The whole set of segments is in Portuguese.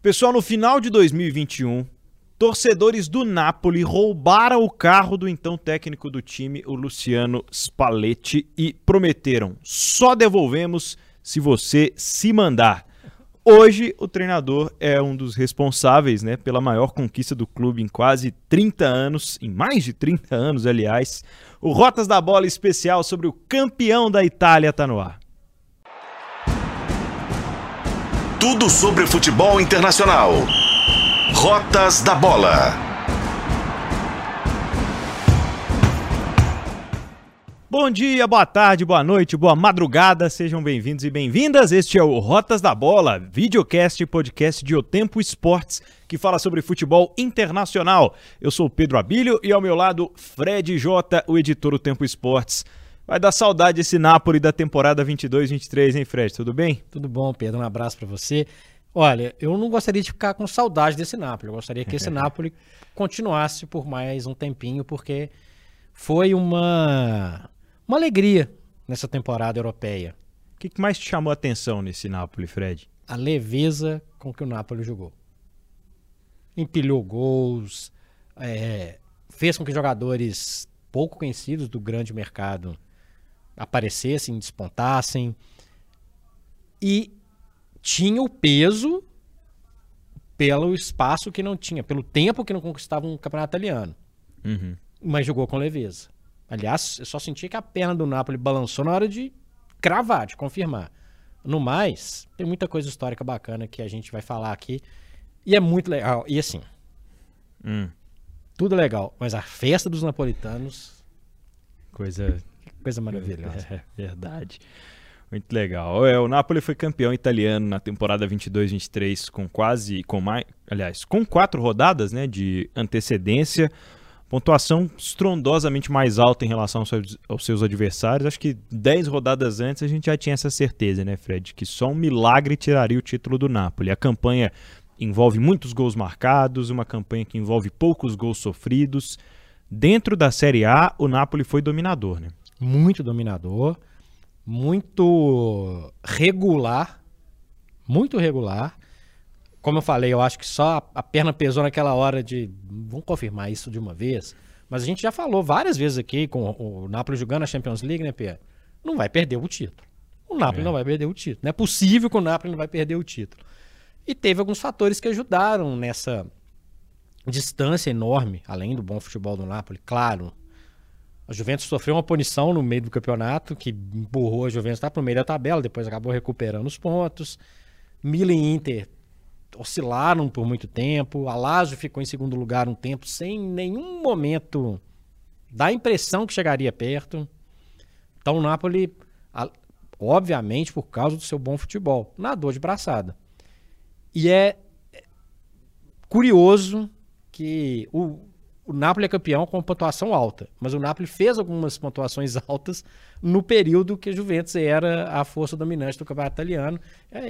Pessoal, no final de 2021, torcedores do Napoli roubaram o carro do então técnico do time, o Luciano Spalletti, e prometeram: só devolvemos se você se mandar. Hoje, o treinador é um dos responsáveis, né, pela maior conquista do clube em quase 30 anos, em mais de 30 anos, aliás. O Rotas da Bola especial sobre o campeão da Itália tá no ar. Tudo sobre futebol internacional. Rotas da Bola. Bom dia, boa tarde, boa noite, boa madrugada, sejam bem-vindos e bem-vindas. Este é o Rotas da Bola, videocast e podcast de O Tempo Esportes, que fala sobre futebol internacional. Eu sou o Pedro Abílio e ao meu lado, Fred Jota, o editor do Tempo Esportes. Vai dar saudade esse Napoli da temporada 22-23, hein, Fred? Tudo bem? Tudo bom, Pedro. Um abraço pra você. Olha, eu não gostaria de ficar com saudade desse Napoli. Eu gostaria que esse Napoli continuasse por mais um tempinho, porque foi uma alegria nessa temporada europeia. O que mais te chamou a atenção nesse Napoli, Fred? A leveza com que o Napoli jogou. Empilhou gols, fez com que jogadores pouco conhecidos do grande mercado aparecessem, despontassem, e tinha o peso pelo espaço que não tinha, pelo tempo que não conquistava um campeonato italiano, mas jogou com leveza. Aliás, eu só senti que a perna do Napoli balançou na hora de cravar, de confirmar. No mais, tem muita coisa histórica bacana que a gente vai falar aqui, e é muito legal, e assim... Tudo legal, mas a festa dos napolitanos... Coisa maravilhosa. É verdade. Muito legal. O Napoli foi campeão italiano na temporada 22-23 com 4 rodadas, né, de antecedência. Pontuação estrondosamente mais alta em relação aos seus adversários. Acho que 10 rodadas antes a gente já tinha essa certeza, né, Fred? Que só um milagre tiraria o título do Napoli. A campanha envolve muitos gols marcados, uma campanha que envolve poucos gols sofridos. Dentro da Série A, o Napoli foi dominador, né? Muito dominador, muito regular, muito regular. Como eu falei, eu acho que só a perna pesou naquela hora de... Vamos confirmar isso de uma vez? Mas a gente já falou várias vezes aqui, com o Napoli jogando a Champions League, né, Pierre? Não vai perder o título. O Napoli não vai perder o título. Não é possível que o Napoli não vai perder o título. E teve alguns fatores que ajudaram nessa distância enorme, além do bom futebol do Napoli, claro. A Juventus sofreu uma punição no meio do campeonato, que empurrou a Juventus para o meio da tabela, depois acabou recuperando os pontos. Milan e Inter oscilaram por muito tempo. A Lazio ficou em segundo lugar um tempo, sem nenhum momento dar a impressão que chegaria perto. Então o Napoli, obviamente, por causa do seu bom futebol, nadou de braçada. E é curioso que o Napoli é campeão com pontuação alta, mas o Napoli fez algumas pontuações altas no período que a Juventus era a força dominante do campeonato italiano,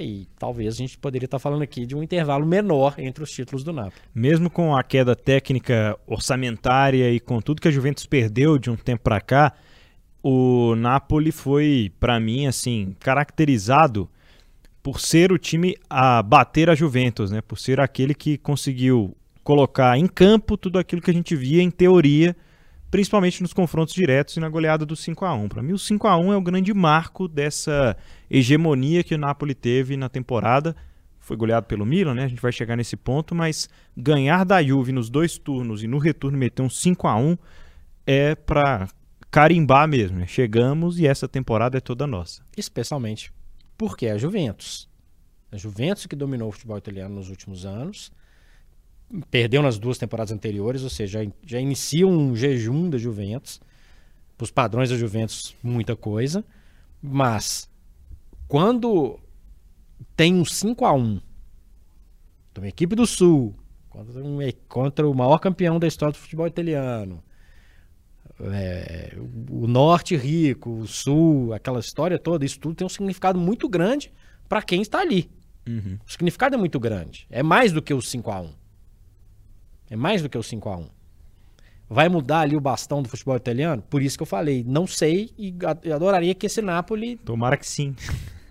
e talvez a gente poderia estar falando aqui de um intervalo menor entre os títulos do Napoli. Mesmo com a queda técnica orçamentária e com tudo que a Juventus perdeu de um tempo para cá, o Napoli foi, para mim, assim, caracterizado por ser o time a bater a Juventus, né? Por ser aquele que conseguiu colocar em campo tudo aquilo que a gente via em teoria, principalmente nos confrontos diretos e na goleada do 5-1. Para mim, o 5-1 é o grande marco dessa hegemonia que o Napoli teve na temporada. Foi goleado pelo Milan, né? A gente vai chegar nesse ponto, mas ganhar da Juve nos 2 turnos e no retorno meter um 5-1 é para carimbar mesmo, né? Chegamos e essa temporada é toda nossa. Especialmente porque é a Juventus. A Juventus que dominou o futebol italiano nos últimos anos, perdeu nas 2 temporadas anteriores, ou seja, já inicia um jejum da Juventus, para os padrões da Juventus muita coisa, mas quando tem um 5-1 de uma equipe do Sul, contra o maior campeão da história do futebol italiano, o norte rico, o sul, aquela história toda, isso tudo tem um significado muito grande para quem está ali. O significado é muito grande, é mais do que o 5-1, é mais do que o 5-1. Vai mudar ali o bastão do futebol italiano? Por isso que eu falei, não sei, e adoraria que esse Napoli, tomara que sim,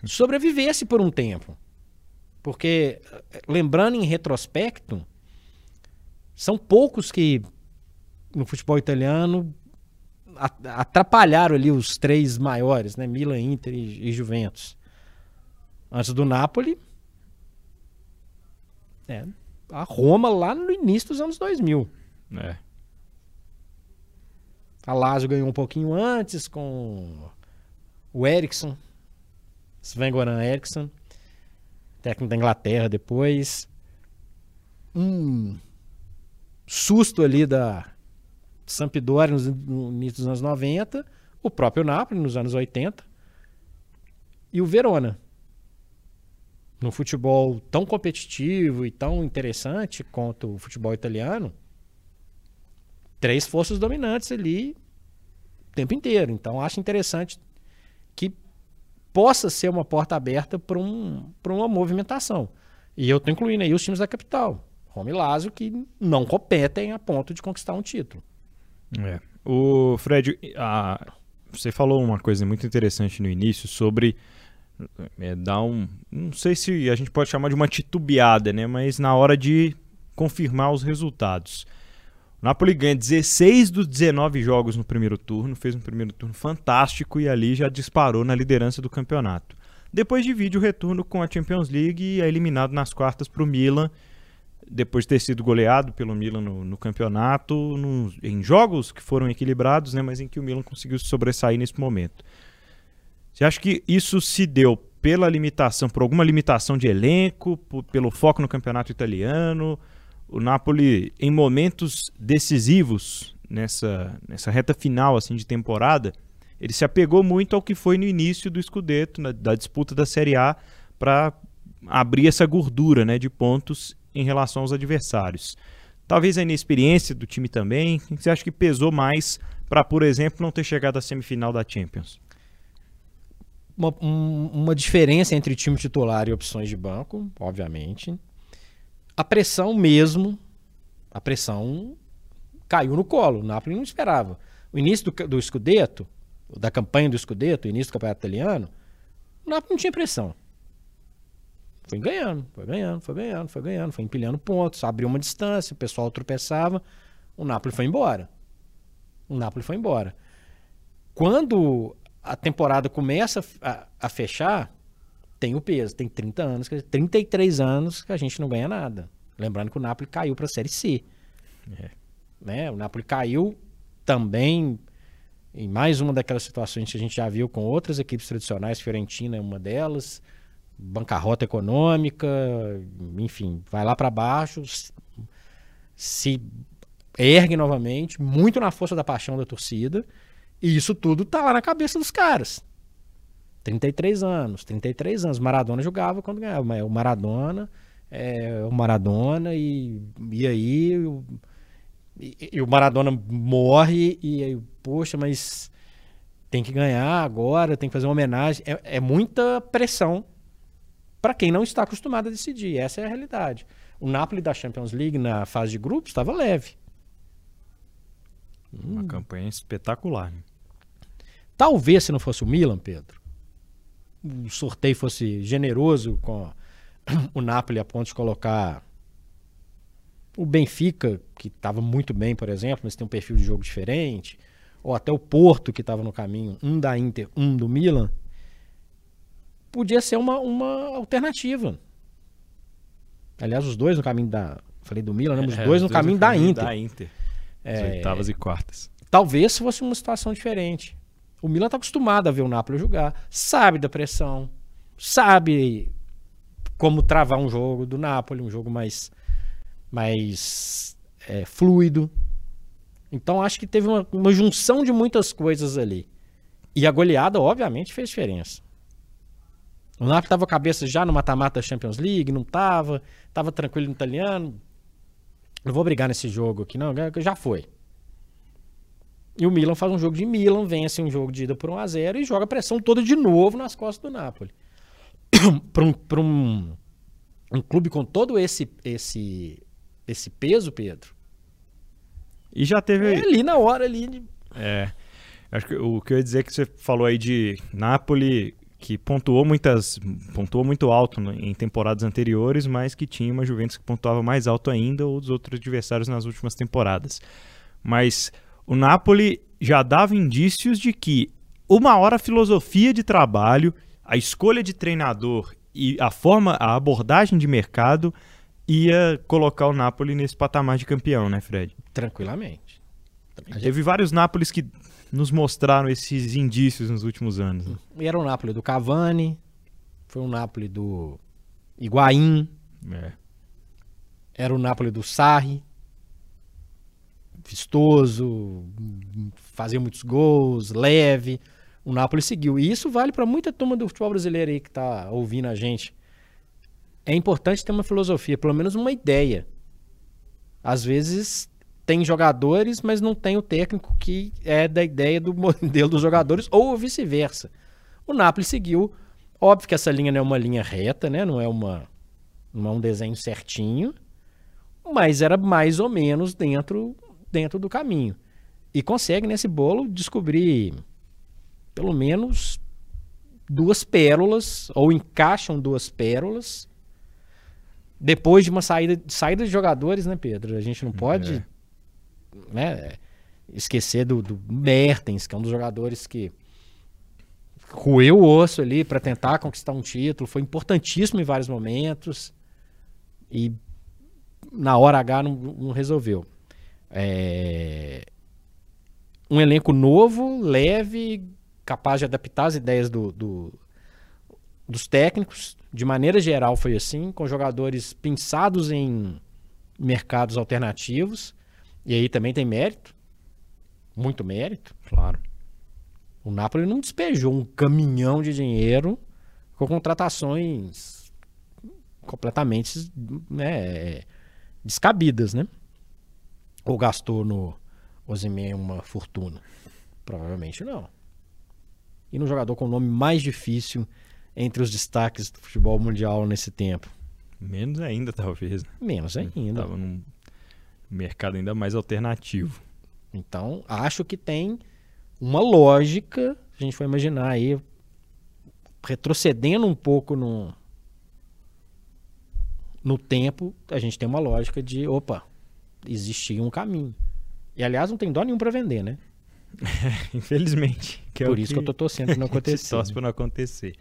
sobrevivesse por um tempo, Porque, lembrando em retrospecto, são poucos que, no futebol italiano, atrapalharam ali os três maiores, né? Milan, Inter e Juventus. Antes do Napoli, a Roma lá no início dos anos 2000. É. A Lazio ganhou um pouquinho antes com o Eriksson, Sven Göran Eriksson, técnico da Inglaterra depois. Susto ali da Sampdoria no início dos anos 90, o próprio Napoli nos anos 80 e o Verona. Num futebol tão competitivo e tão interessante quanto o futebol italiano, três forças dominantes ali o tempo inteiro. Então, acho interessante que possa ser uma porta aberta para uma movimentação. E eu estou incluindo aí os times da capital, Roma e Lazio, que não competem a ponto de conquistar um título. É. O Fred, você falou uma coisa muito interessante no início sobre dar um... Não sei se a gente pode chamar de uma titubeada, né? Mas na hora de confirmar os resultados. O Napoli ganha 16 dos 19 jogos no primeiro turno, fez um primeiro turno fantástico e ali já disparou na liderança do campeonato. Depois divide o retorno com a Champions League e é eliminado nas quartas para o Milan, depois de ter sido goleado pelo Milan no campeonato, em jogos que foram equilibrados, né, mas em que o Milan conseguiu se sobressair nesse momento. Você acha que isso se deu pela limitação, por alguma limitação de elenco, pelo foco no campeonato italiano? O Napoli, em momentos decisivos, nessa reta final assim, de temporada, ele se apegou muito ao que foi no início do Scudetto, da disputa da Série A, para abrir essa gordura, né, de pontos em relação aos adversários. Talvez a inexperiência do time também. Você acha que pesou mais para, por exemplo, não ter chegado à semifinal da Champions? Uma diferença entre time titular e opções de banco, obviamente. A pressão mesmo, caiu no colo, o Napoli não esperava. O início do Scudetto, da campanha do Scudetto, o início do campeonato italiano, o Napoli não tinha pressão. Foi ganhando, foi ganhando, foi ganhando, foi ganhando, foi empilhando pontos, abriu uma distância, o pessoal tropeçava, o Napoli foi embora. O Napoli foi embora. Quando a temporada começa a fechar, tem o peso, tem 30 anos, 33 anos que a gente não ganha nada. Lembrando que o Napoli caiu para a Série C. É. Né? O Napoli caiu também em mais uma daquelas situações que a gente já viu com outras equipes tradicionais, Fiorentina é uma delas, bancarrota econômica, enfim, vai lá para baixo, se ergue novamente, muito na força da paixão da torcida, e isso tudo tá lá na cabeça dos caras. 33 anos. Maradona jogava quando ganhava, mas o Maradona e aí o Maradona morre e aí, poxa, mas tem que ganhar agora, tem que fazer uma homenagem. É muita pressão para quem não está acostumado a decidir. Essa é a realidade. O Napoli da Champions League na fase de grupos estava leve. Uma campanha espetacular, né? Talvez se não fosse o Milan, Pedro, o sorteio fosse generoso com o Napoli a ponto de colocar o Benfica, que estava muito bem, por exemplo, mas tem um perfil de jogo diferente, ou até o Porto, que estava no caminho, um da Inter, um do Milan, podia ser uma alternativa. Aliás, os dois no caminho falei do Milan, não, os dois no caminho da Inter. Oitavas e quartas. Talvez fosse uma situação diferente. O Milan está acostumado a ver o Napoli jogar, sabe da pressão, sabe como travar um jogo do Napoli, um jogo mais fluido. Então acho que teve uma junção de muitas coisas ali. E a goleada, obviamente, fez diferença. O Napoli estava com a cabeça já no mata-mata da Champions League, não estava tranquilo no italiano. Não vou brigar nesse jogo aqui, não, já foi. E o Milan faz um jogo de Milan, vence um jogo de ida por 1-0 e joga a pressão toda de novo nas costas do Napoli. Para um clube com todo esse peso, Pedro. E já teve... ali na hora, ali... Acho que o que eu ia dizer é que você falou aí de Napoli que pontuou muito alto em temporadas anteriores, mas que tinha uma Juventus que pontuava mais alto ainda ou dos outros adversários nas últimas temporadas. Mas o Napoli já dava indícios de que uma hora a filosofia de trabalho, a escolha de treinador e a forma, a abordagem de mercado ia colocar o Napoli nesse patamar de campeão, né, Fred? Tranquilamente. Teve vários Nápoles que nos mostraram esses indícios nos últimos anos. Né? E era o Napoli do Cavani, foi o Napoli do Higuaín, era o Napoli do Sarri, vistoso, fazia muitos gols, leve. O Napoli seguiu. E isso vale para muita turma do futebol brasileiro aí que está ouvindo a gente. É importante ter uma filosofia, pelo menos uma ideia. Às vezes tem jogadores, mas não tem o técnico que é da ideia do modelo dos jogadores, ou vice-versa. O Napoli seguiu, óbvio que essa linha não é uma linha reta, né? Não é um desenho certinho, mas era mais ou menos dentro do caminho. E consegue nesse bolo descobrir pelo menos duas pérolas, ou encaixam duas pérolas, depois de uma saída de jogadores, né, Pedro? A gente não pode... Né, esquecer do Mertens, que é um dos jogadores que roeu o osso ali para tentar conquistar um título, foi importantíssimo em vários momentos e na hora H não resolveu. Um elenco novo, leve, capaz de adaptar as ideias dos técnicos, de maneira geral foi assim, com jogadores pensados em mercados alternativos. E aí também tem mérito, muito mérito, claro. O Napoli não despejou um caminhão de dinheiro com contratações completamente descabidas, né? Ou gastou no Osimhen uma fortuna? Provavelmente não. E no jogador com o nome mais difícil entre os destaques do futebol mundial nesse tempo? Menos ainda, talvez. Menos ainda. Tava num mercado ainda mais alternativo. Então, acho que tem uma lógica, a gente vai imaginar aí, retrocedendo um pouco no tempo, a gente tem uma lógica de, existia um caminho. E, aliás, não tem dó nenhum para vender, né? Infelizmente. Por isso que eu tô torcendo para não acontecer. Torce para não acontecer.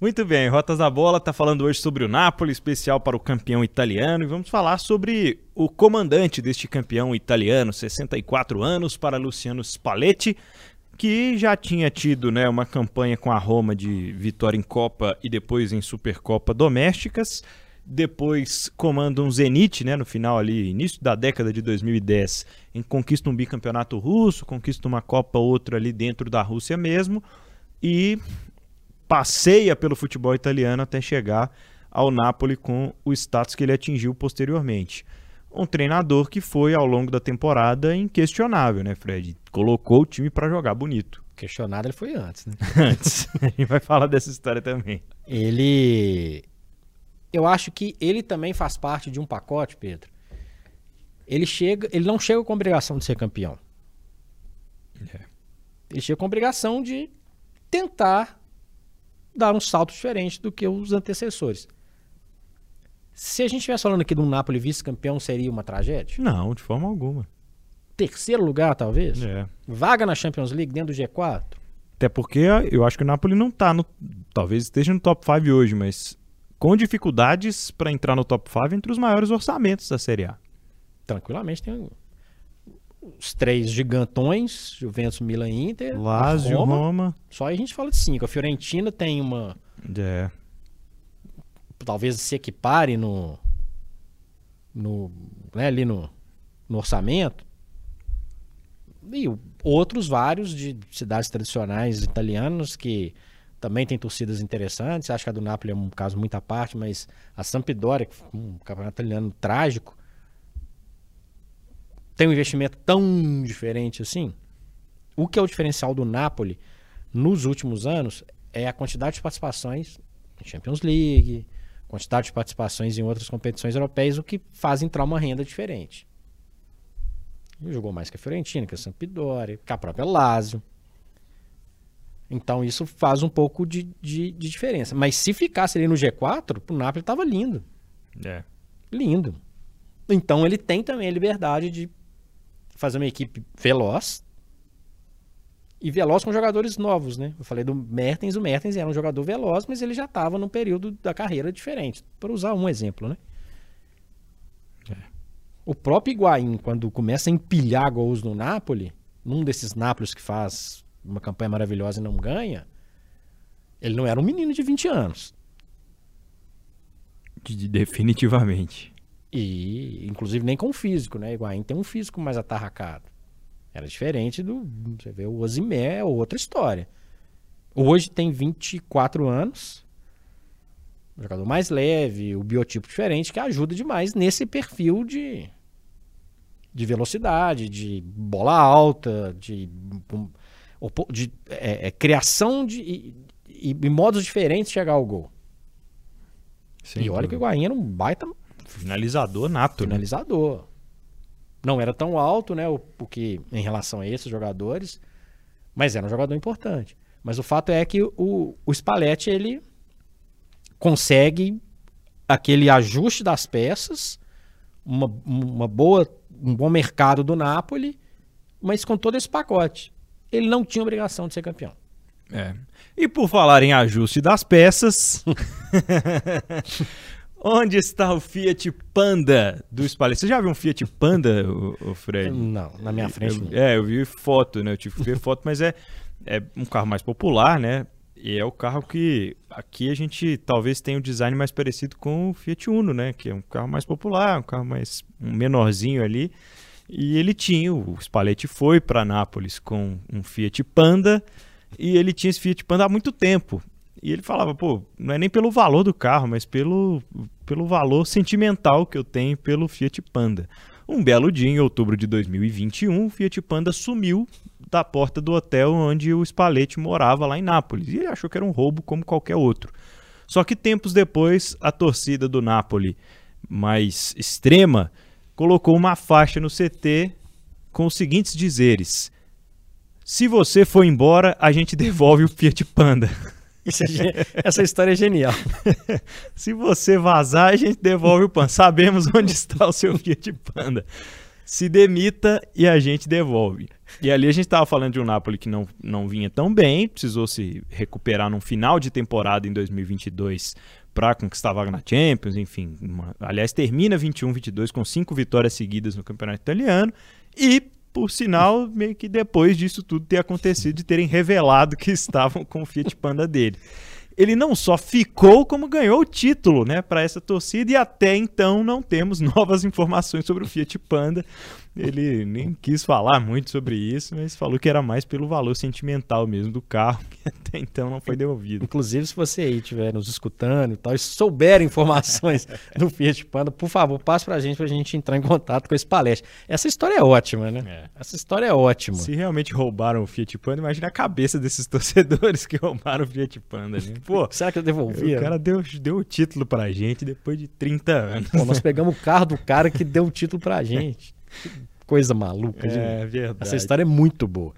Muito bem, Rotas da Bola está falando hoje sobre o Napoli, especial para o campeão italiano, e vamos falar sobre o comandante deste campeão italiano, 64 anos, para Luciano Spalletti, que já tinha tido, né, uma campanha com a Roma de vitória em Copa e depois em Supercopa domésticas, depois comanda um Zenit, né, no final ali, início da década de 2010, em conquista um bicampeonato russo, conquista uma Copa outra ali dentro da Rússia mesmo, e passeia pelo futebol italiano até chegar ao Napoli com o status que ele atingiu posteriormente. Um treinador que foi, ao longo da temporada, inquestionável, né, Fred? Colocou o time para jogar bonito. Questionado ele foi antes, né? Antes. A gente vai falar dessa história também. Eu acho que ele também faz parte de um pacote, Pedro. Ele não chega com a obrigação de ser campeão. Ele chega com a obrigação de tentar dar um salto diferente do que os antecessores. Se a gente estivesse falando aqui de um Napoli vice-campeão, seria uma tragédia? Não, de forma alguma. Terceiro lugar, talvez? Vaga na Champions League, dentro do G4? Até porque eu acho que o Napoli não está no... Talvez esteja no top 5 hoje, mas com dificuldades para entrar no top 5 entre os maiores orçamentos da Série A. Tranquilamente tem os três gigantões, Juventus, Milan e Inter. Lazio, Roma. Só aí a gente fala de 5. A Fiorentina tem uma... Talvez se equipare ali no orçamento. E outros vários de cidades tradicionais italianas que também tem torcidas interessantes. Acho que a do Napoli é um caso muito à parte, mas a Sampdoria, que foi um campeonato italiano trágico, tem um investimento tão diferente assim. O que é o diferencial do Napoli nos últimos anos é a quantidade de participações em Champions League, quantidade de participações em outras competições europeias, o que faz entrar uma renda diferente. Ele jogou mais que a Fiorentina, que a Sampdoria, que a própria Lazio. Então isso faz um pouco de diferença. Mas se ficasse ali no G4, pro Napoli tava lindo. É. Lindo. Então ele tem também a liberdade de fazer uma equipe veloz. E veloz com jogadores novos, né? Eu falei do Mertens, o Mertens era um jogador veloz, mas ele já estava num período da carreira diferente, para usar um exemplo, né? É. O próprio Higuaín, quando começa a empilhar gols no Napoli, num desses Nápoles que faz uma campanha maravilhosa e não ganha, ele não era um menino de 20 anos. Definitivamente. E, inclusive, nem com o físico, né? Higuaín tem um físico mais atarracado. Era diferente do... Você vê, o Osimhen é outra história. Hoje tem 24 anos. Um jogador mais leve, o biotipo diferente, que ajuda demais nesse perfil de velocidade, de bola alta, de criação e modos diferentes de chegar ao gol. Sem e olha dúvida. Que o Higuaín era um baita... Finalizador nato, finalizador. Né? Não era tão alto, né, o que, em relação a esses jogadores, mas era um jogador importante. Mas o fato é que o Spalletti, ele consegue aquele ajuste das peças, um bom mercado do Napoli, mas com todo esse pacote. Ele não tinha obrigação de ser campeão. É. E por falar em ajuste das peças... Onde está o Fiat Panda do Spalletti? Você já viu um Fiat Panda, o Fred? Não, na minha frente não. Eu vi foto, né? Eu tive que ver foto, mas é um carro mais popular, né? E é o carro que aqui a gente talvez tenha um design mais parecido com o Fiat Uno, né? Que é um carro mais popular, um carro mais menorzinho ali. E ele tinha, o Spalletti foi para Nápoles com um Fiat Panda e ele tinha esse Fiat Panda há muito tempo. E ele falava, pô, não é nem pelo valor do carro, mas pelo valor sentimental que eu tenho pelo Fiat Panda. Um belo dia, em outubro de 2021, o Fiat Panda sumiu da porta do hotel onde o Spalletti morava lá em Nápoles. E ele achou que era um roubo como qualquer outro. Só que tempos depois, a torcida do Napoli, mais extrema, colocou uma faixa no CT com os seguintes dizeres: se você for embora, a gente devolve o Fiat Panda. Essa história é genial. Se você vazar, a gente devolve o Panda. Sabemos onde está o seu Fiat Panda. Se demita e a gente devolve. E ali a gente estava falando de um Napoli que não vinha tão bem, precisou se recuperar num final de temporada em 2022 para conquistar a vaga na Champions, enfim. Aliás, termina 21-22 com 5 vitórias seguidas no campeonato italiano e... Por sinal, meio que depois disso tudo ter acontecido, de terem revelado que estavam com o Fiat Panda dele. Ele não só ficou, como ganhou o título, né, para essa torcida, e até então não temos novas informações sobre o Fiat Panda. Ele nem quis falar muito sobre isso, mas falou que era mais pelo valor sentimental mesmo do carro, que até então não foi devolvido. Inclusive, se você aí estiver nos escutando e tal, e souber informações do Fiat Panda, por favor, passe para a gente entrar em contato com esse palestra. Essa história é ótima, né? É. Essa história é ótima. Se realmente roubaram o Fiat Panda, imagina a cabeça desses torcedores que roubaram o Fiat Panda, né? Pô, será que eu devolvi? O cara deu o título pra gente depois de 30 anos. Pô, nós pegamos o carro do cara que deu o título pra gente. Que coisa maluca. É verdade. Essa história é muito boa.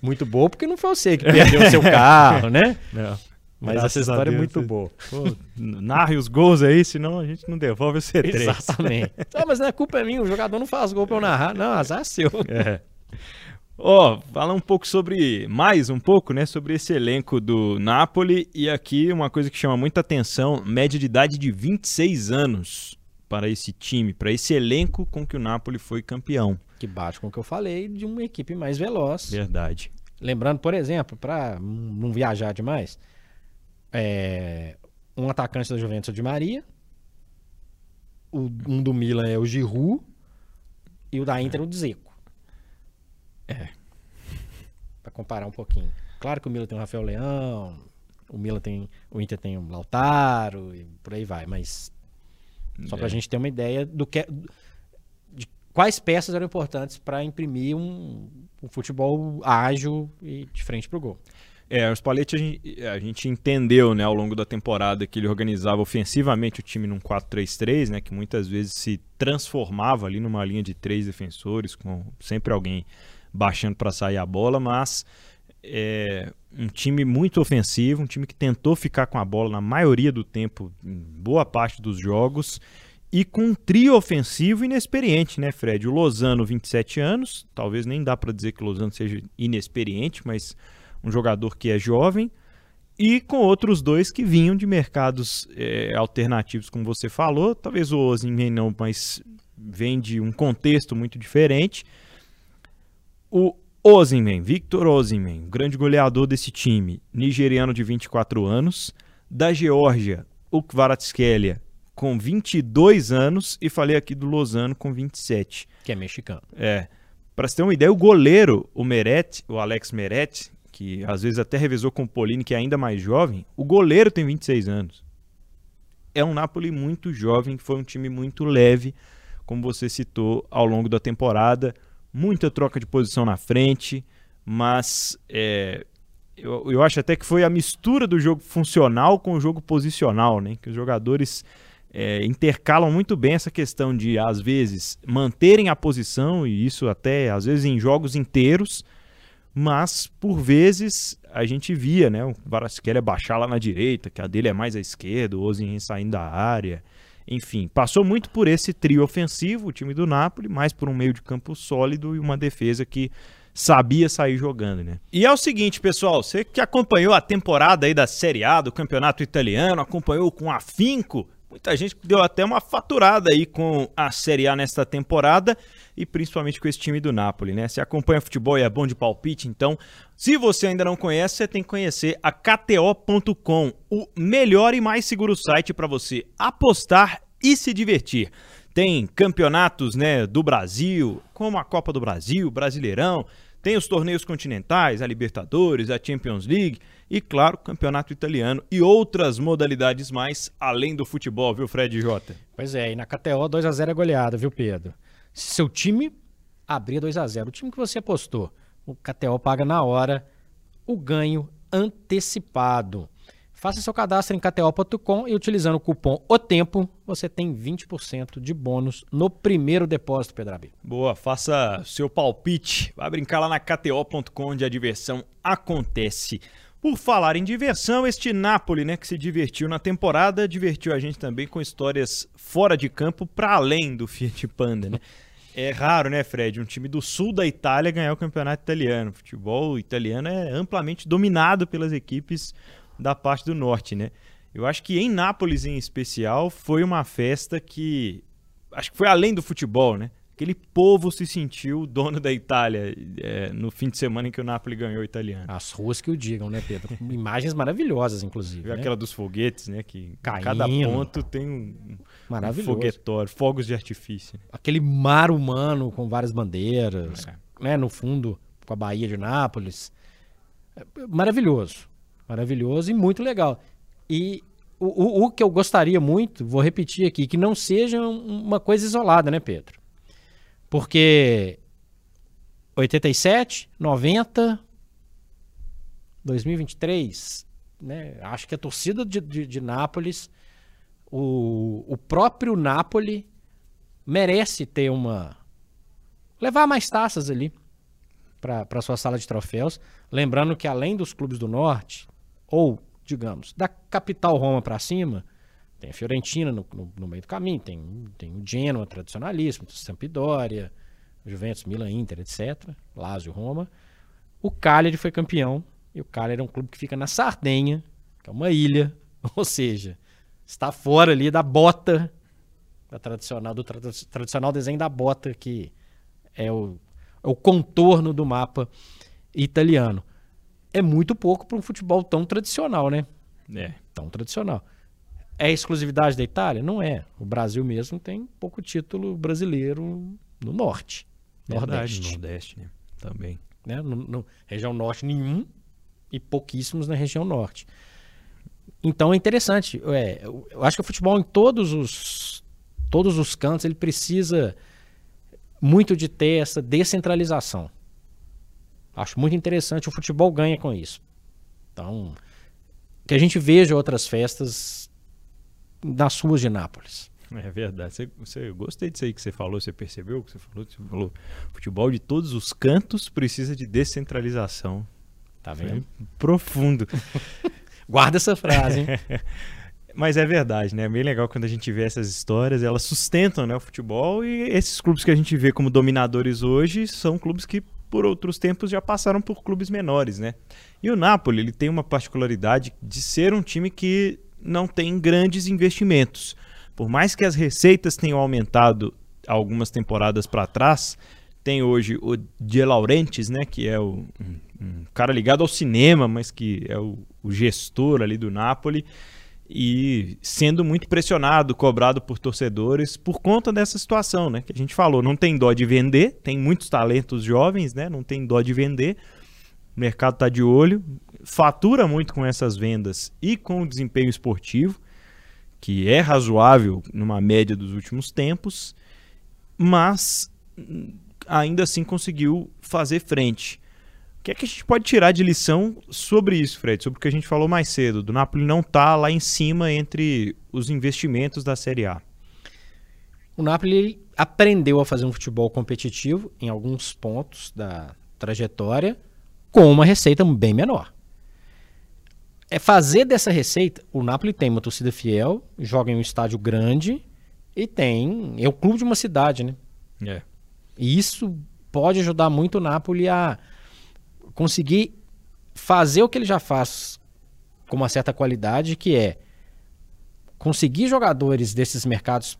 Muito boa porque não foi você que perdeu o seu carro, né? Não. Mas essa história é muito boa. Pô, narre os gols aí, senão a gente não devolve o C3. Exatamente. Ah, mas a culpa é minha, o jogador não faz gol pra eu narrar. Não, azar é seu. É. Ó, falar um pouco sobre, sobre esse elenco do Napoli, e aqui uma coisa que chama muita atenção, média de idade de 26 anos para esse time, para esse elenco com que o Napoli foi campeão. Que bate com o que eu falei, de uma equipe mais veloz. Verdade. Lembrando, por exemplo, para não viajar demais, um atacante da Juventus é o Di Maria, um do Milan é o Giroud e o da Inter é o Dzeko. É. Pra comparar um pouquinho. Claro que o Milan tem o Rafael Leão, o Inter tem o Lautaro e por aí vai, mas só pra gente ter uma ideia de quais peças eram importantes pra imprimir um futebol ágil e de frente pro gol. O Spalletti, a gente entendeu, né, ao longo da temporada, que ele organizava ofensivamente o time num 4-3-3, né, que muitas vezes se transformava ali numa linha de 3 defensores, com sempre alguém baixando para sair a bola, mas um time muito ofensivo, um time que tentou ficar com a bola na maioria do tempo, em boa parte dos jogos, e com um trio ofensivo inexperiente, né, Fred? O Lozano, 27 anos, talvez nem dá para dizer que o Lozano seja inexperiente, mas um jogador que é jovem, e com outros dois que vinham de mercados alternativos, como você falou, talvez o Osimhen não, mas vem de um contexto muito diferente. O Osimhen, Victor Osimhen, grande goleador desse time, nigeriano de 24 anos, da Geórgia, o Kvaratskhelia, com 22 anos, e falei aqui do Lozano com 27. Que é mexicano. É. Pra você ter uma ideia, o goleiro, o Meret, o Alex Meret, que às vezes até revezou com o Polini, que é ainda mais jovem, o goleiro tem 26 anos. É um Napoli muito jovem, foi um time muito leve, como você citou, ao longo da temporada. Muita troca de posição na frente, mas eu acho até que foi a mistura do jogo funcional com o jogo posicional, né? Que os jogadores intercalam muito bem essa questão de, às vezes, manterem a posição, e isso até, às vezes, em jogos inteiros, mas por vezes a gente via, né, o Kvaratskhelia baixar lá na direita, que a dele é mais à esquerda, o Osimhen saindo da área, enfim, passou muito por esse trio ofensivo, o time do Napoli, mais por um meio de campo sólido e uma defesa que sabia sair jogando, né? E é o seguinte, pessoal, você que acompanhou a temporada aí da Série A, do campeonato italiano, acompanhou com afinco, muita gente deu até uma faturada aí com a Série A nesta temporada e principalmente com esse time do Napoli, né? Você acompanha futebol e é bom de palpite, então se você ainda não conhece, você tem que conhecer a KTO.com, o melhor e mais seguro site para você apostar e se divertir. Tem campeonatos, né, do Brasil, como a Copa do Brasil, Brasileirão, tem os torneios continentais, a Libertadores, a Champions League e, claro, o Campeonato Italiano e outras modalidades mais além do futebol, viu, Fred Jota? Pois é, e na KTO 2x0 é goleada, viu, Pedro? Se seu time abrir 2x0, o time que você apostou, o KTO paga na hora o ganho antecipado. Faça seu cadastro em kto.com e utilizando o cupom O Tempo, você tem 20% de bônus no primeiro depósito, Pedro Abílio. Boa, faça seu palpite. Vai brincar lá na kto.com, onde a diversão acontece. Por falar em diversão, este Napoli, né, que se divertiu na temporada, divertiu a gente também com histórias fora de campo para além do Fiat Panda, né? É raro, né, Fred, um time do sul da Itália ganhar o campeonato italiano. O futebol italiano é amplamente dominado pelas equipes da parte do norte, né? Eu acho que em Nápoles, em especial, foi uma festa que acho que foi além do futebol, né? Aquele povo se sentiu dono da Itália no fim de semana em que o Nápoles ganhou o italiano. As ruas que o digam, né, Pedro? Imagens maravilhosas, inclusive. Né? Aquela dos foguetes, né? Que caindo, cada ponto tem um foguetório, fogos de artifício. Né? Aquele mar humano com várias bandeiras, né? No fundo, com a Baía de Nápoles. Maravilhoso. Maravilhoso e muito legal. E o que eu gostaria muito, vou repetir aqui, que não seja uma coisa isolada, né, Pedro? Porque 87, 90, 2023, né? Acho que a torcida de Nápoles, o próprio Nápoles merece ter levar mais taças ali para sua sala de troféus. Lembrando que além dos clubes do norte, ou, digamos, da capital Roma para cima, tem a Fiorentina no meio do caminho, tem o Genoa, tradicionalíssimo, Sampdoria, Juventus, Milan, Inter, etc. Lazio, Roma. O Cagliari foi campeão, e o Cagliari é um clube que fica na Sardenha, que é uma ilha, ou seja, está fora ali da bota, do tradicional desenho da bota, que é o contorno do mapa italiano. É muito pouco para um futebol tão tradicional, né? É. Tão tradicional. É exclusividade da Itália? Não é. O Brasil mesmo tem pouco título brasileiro no norte. Nordeste. Nordeste, né? Também. Né? No região norte nenhum e pouquíssimos na região norte. Então é interessante. Eu acho que o futebol em todos os cantos ele precisa muito de ter essa descentralização. Acho muito interessante, o futebol ganha com isso. Então, que a gente veja outras festas nas ruas de Nápoles. É verdade. Eu gostei disso aí que você falou, você percebeu o que você falou? Futebol de todos os cantos precisa de descentralização. Tá vendo? Foi profundo. Guarda essa frase, hein? Mas é verdade, né? É bem legal quando a gente vê essas histórias, elas sustentam, né, o futebol, e esses clubes que a gente vê como dominadores hoje são clubes que, por outros tempos, já passaram por clubes menores, né? E o Napoli, ele tem uma particularidade de ser um time que não tem grandes investimentos. Por mais que as receitas tenham aumentado algumas temporadas para trás, tem hoje o De Laurentiis, né, que é um cara ligado ao cinema, mas que é o gestor ali do Napoli, e sendo muito pressionado, cobrado por torcedores por conta dessa situação, né, que a gente falou, não tem dó de vender, tem muitos talentos jovens, né, não tem dó de vender, o mercado está de olho, fatura muito com essas vendas e com o desempenho esportivo, que é razoável numa média dos últimos tempos, mas ainda assim conseguiu fazer frente. O que é que a gente pode tirar de lição sobre isso, Fred? Sobre o que a gente falou mais cedo, do Napoli não tá lá em cima entre os investimentos da Série A. O Napoli aprendeu a fazer um futebol competitivo em alguns pontos da trajetória com uma receita bem menor. É fazer dessa receita, o Napoli tem uma torcida fiel, joga em um estádio grande e tem... é o clube de uma cidade, né? É. E isso pode ajudar muito o Napoli a conseguir fazer o que ele já faz com uma certa qualidade, que é conseguir jogadores desses mercados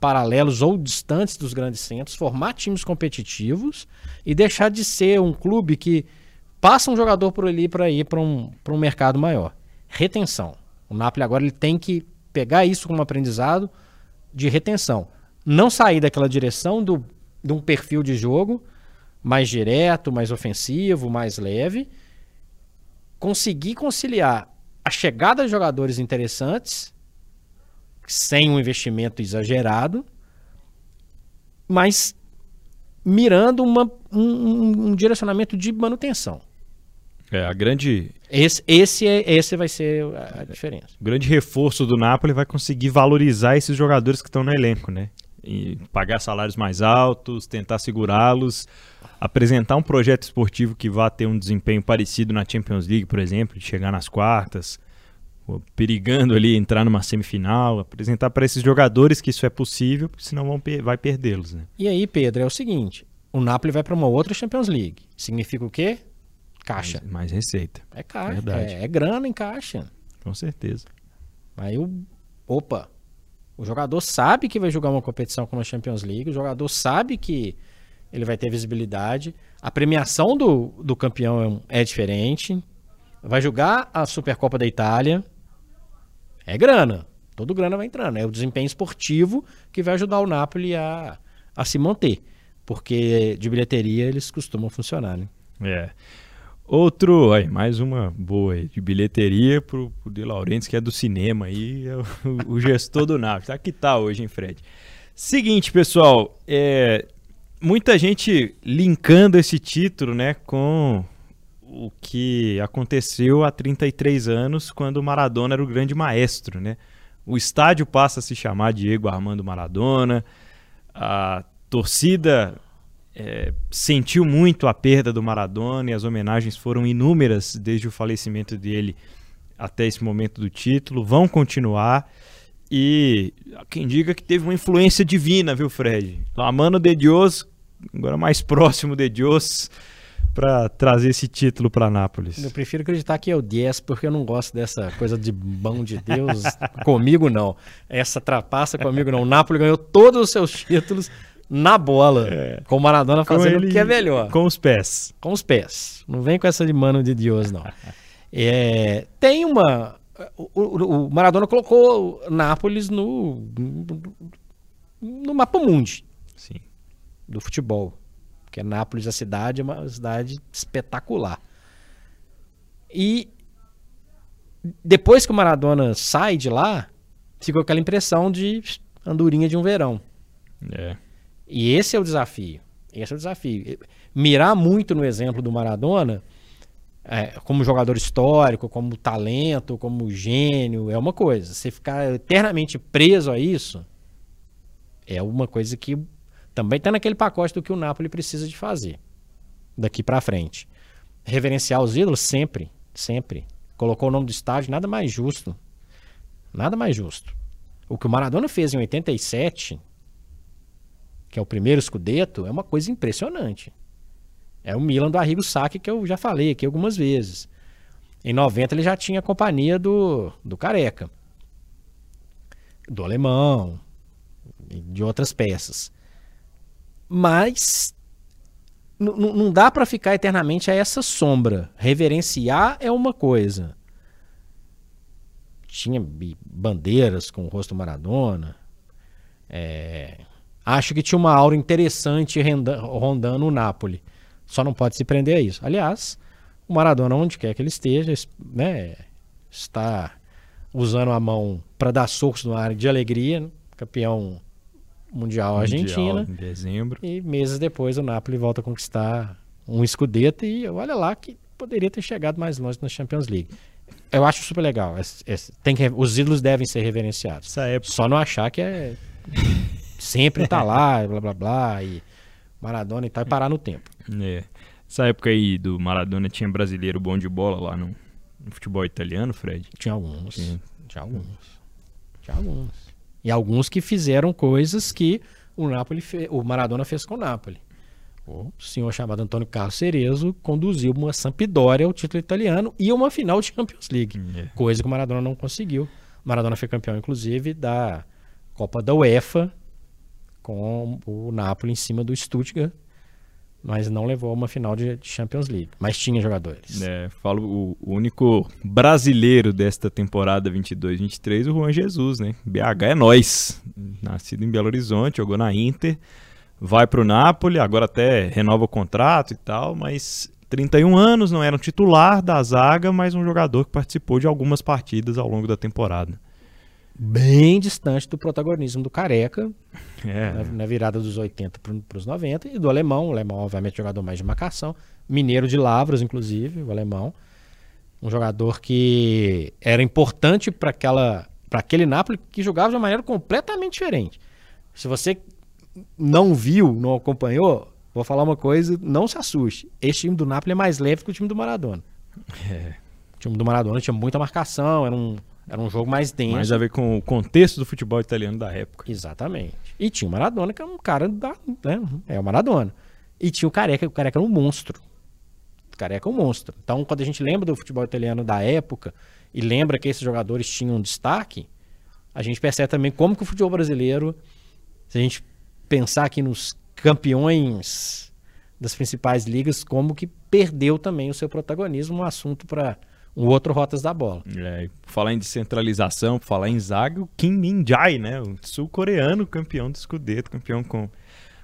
paralelos ou distantes dos grandes centros, formar times competitivos e deixar de ser um clube que passa um jogador por ali para ir para um mercado maior. Retenção. O Napoli agora ele tem que pegar isso como aprendizado de retenção. Não sair daquela direção de um perfil de jogo mais direto, mais ofensivo, mais leve, conseguir conciliar a chegada de jogadores interessantes, sem um investimento exagerado, mas mirando um direcionamento de manutenção. É, a grande... Esse vai ser a diferença. O grande reforço do Napoli vai conseguir valorizar esses jogadores que estão no elenco, né? E pagar salários mais altos, tentar segurá-los, apresentar um projeto esportivo que vá ter um desempenho parecido na Champions League, por exemplo, de chegar nas quartas, perigando ali entrar numa semifinal, apresentar para esses jogadores que isso é possível, porque senão vai perdê-los, né? E aí, Pedro, é o seguinte, o Napoli vai para uma outra Champions League, significa o quê? Caixa. Mais receita. É caixa, é grana em caixa. Com certeza. Aí o jogador sabe que vai jogar uma competição como a Champions League, o jogador sabe que ele vai ter visibilidade, a premiação do campeão é diferente, vai jogar a Supercopa da Itália, é grana, todo grana vai entrando, é o desempenho esportivo que vai ajudar o Napoli a se manter, porque de bilheteria eles costumam funcionar, né? É. Outro, aí, mais uma boa aí, de bilheteria pro De Laurentiis, que é do cinema aí, é o gestor do Napoli. Tá que tá hoje, hein, Fred? Seguinte, pessoal, muita gente linkando esse título, né, com o que aconteceu há 33 anos, quando o Maradona era o grande maestro, né? O estádio passa a se chamar Diego Armando Maradona, a torcida... sentiu muito a perda do Maradona e as homenagens foram inúmeras desde o falecimento dele até esse momento do título, vão continuar, e quem diga que teve uma influência divina, viu, Fred? La mano de Dios, agora mais próximo de Dios, para trazer esse título para Nápoles. Eu prefiro acreditar que é o 10, porque eu não gosto dessa coisa de mão de Deus comigo, não. Essa trapaça comigo, não. O Nápoles ganhou todos os seus títulos na bola, com o Maradona fazendo o que é melhor. Com os pés. Com os pés. Não vem com essa de mano de Deus, não. Tem uma... O Maradona colocou Nápoles no mapa mundi. Sim. Do futebol. Porque Nápoles, a cidade, é uma cidade espetacular. E depois que o Maradona sai de lá, ficou aquela impressão de andorinha de um verão. É. E esse é o desafio. Esse é o desafio. Mirar muito no exemplo do Maradona, como jogador histórico, como talento, como gênio, é uma coisa. Você ficar eternamente preso a isso é uma coisa que também está naquele pacote do que o Napoli precisa de fazer daqui para frente. reverenciar os ídolos sempre, sempre. Colocou o nome do estádio, nada mais justo. Nada mais justo. O que o Maradona fez em 87, que é o primeiro Scudetto, é uma coisa impressionante. É o Milan do Arrigo Sacchi, que eu já falei aqui algumas vezes. Em 90 ele já tinha a companhia do Careca, do Alemão, de outras peças. Mas não dá para ficar eternamente a essa sombra. Reverenciar é uma coisa. Tinha bandeiras com o rosto do Maradona. Acho que tinha uma aura interessante rondando o Napoli. Só não pode se prender a isso. Aliás, o Maradona, onde quer que ele esteja, né, está usando a mão para dar socos numa área de alegria, né? Campeão mundial Argentina. Em dezembro. E meses depois o Napoli volta a conquistar um Scudetto e olha lá que poderia ter chegado mais longe na Champions League. Eu acho super legal. Os ídolos devem ser reverenciados. Só não achar que sempre tá lá, blá blá blá, e Maradona e tal, e parar no tempo. Essa época aí do Maradona tinha brasileiro bom de bola lá no futebol italiano, Fred? Tinha alguns. Tinha alguns. E alguns que fizeram coisas que o Maradona fez com o Napoli. O senhor chamado Antônio Carlos Cerezo conduziu uma Sampdoria ao título italiano e uma final de Champions League. Coisa que o Maradona não conseguiu. O Maradona foi campeão, inclusive, da Copa da UEFA com o Napoli em cima do Stuttgart, mas não levou a uma final de Champions League. Mas tinha jogadores. O único brasileiro desta temporada 22-23, o Juan Jesus, né? BH é nós. Nascido em Belo Horizonte, jogou na Inter, vai pro Napoli, agora até renova o contrato e tal, mas 31 anos, não era um titular da zaga, mas um jogador que participou de algumas partidas ao longo da temporada. Bem distante do protagonismo do Careca, na virada dos 80 para os 90, e do Alemão. O Alemão, obviamente, jogador mais de marcação, mineiro de Lavras, inclusive, o Alemão. Um jogador que era importante para aquele Napoli, que jogava de uma maneira completamente diferente. Se você não viu, não acompanhou, vou falar uma coisa, não se assuste. Esse time do Napoli é mais leve que o time do Maradona. O time do Maradona tinha muita marcação, era um jogo mais denso. Mais a ver com o contexto do futebol italiano da época. Exatamente. E tinha o Maradona, que é um cara o Maradona. E tinha o Careca, que o Careca era um monstro. O Careca é um monstro. Então, quando a gente lembra do futebol italiano da época e lembra que esses jogadores tinham um destaque, a gente percebe também como que o futebol brasileiro, se a gente pensar aqui nos campeões das principais ligas, como que perdeu também o seu protagonismo, um assunto para um outro Rotas da Bola. Falar em descentralização, falar em zaga, o Kim Min-jae, né? O sul-coreano, campeão do Scudetto, campeão com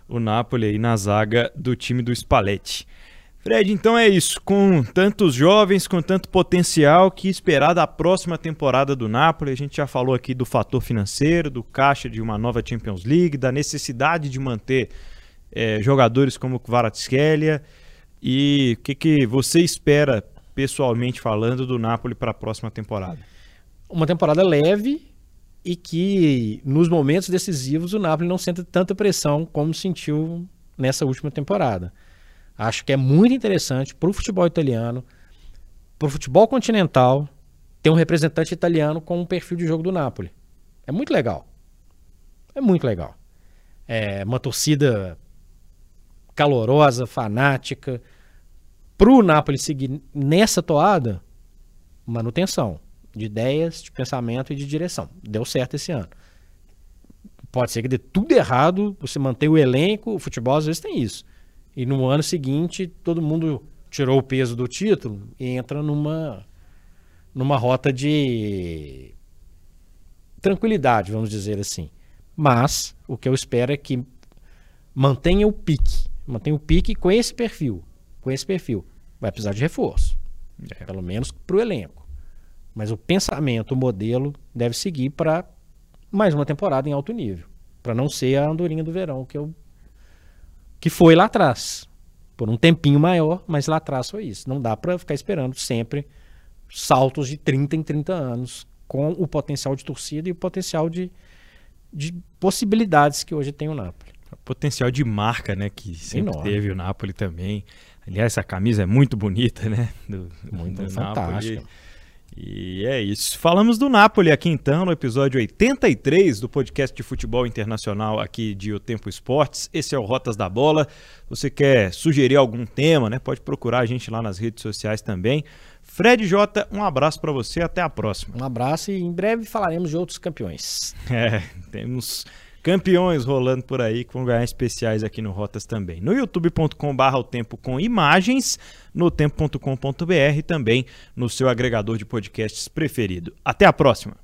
o Napoli aí na zaga do time do Spalletti. Fred, então é isso. Com tantos jovens, com tanto potencial, que esperar da próxima temporada do Napoli? A gente já falou aqui do fator financeiro, do caixa de uma nova Champions League, da necessidade de manter jogadores como o Kvaratskhelia. E o que você espera, pessoalmente falando, do Napoli para a próxima temporada? Uma temporada leve e que nos momentos decisivos o Napoli não sente tanta pressão como sentiu nessa última temporada. Acho que é muito interessante para o futebol italiano, para o futebol continental, ter um representante italiano com um perfil de jogo do Napoli. É muito legal. É muito legal. É uma torcida calorosa, fanática. Para o Napoli seguir nessa toada, manutenção de ideias, de pensamento e de direção. Deu certo esse ano. Pode ser que dê tudo errado, você manter o elenco, o futebol às vezes tem isso. E no ano seguinte, todo mundo tirou o peso do título e entra numa rota de tranquilidade, vamos dizer assim. Mas o que eu espero é que mantenha o pique com esse perfil. Vai precisar de reforço, pelo menos para o elenco. Mas o pensamento, o modelo deve seguir para mais uma temporada em alto nível, para não ser a andorinha do verão que foi lá atrás, por um tempinho maior, mas lá atrás foi isso. Não dá para ficar esperando sempre saltos de 30 em 30 anos com o potencial de torcida e o potencial de possibilidades que hoje tem o Napoli. Potencial de marca, né, que sempre teve o Napoli também. Aliás, essa camisa é muito bonita, né? Muito fantástica. E é isso. Falamos do Napoli aqui então, no episódio 83 do podcast de futebol internacional aqui de O Tempo Esportes. Esse é o Rotas da Bola. Você quer sugerir algum tema, né? Pode procurar a gente lá nas redes sociais também. Fred Jota, um abraço para você, até a próxima. Um abraço e em breve falaremos de outros campeões. É, temos campeões rolando por aí que vão ganhar especiais aqui no Rotas também. No youtube.com.br O Tempo com imagens, no tempo.com.br e também no seu agregador de podcasts preferido. Até a próxima!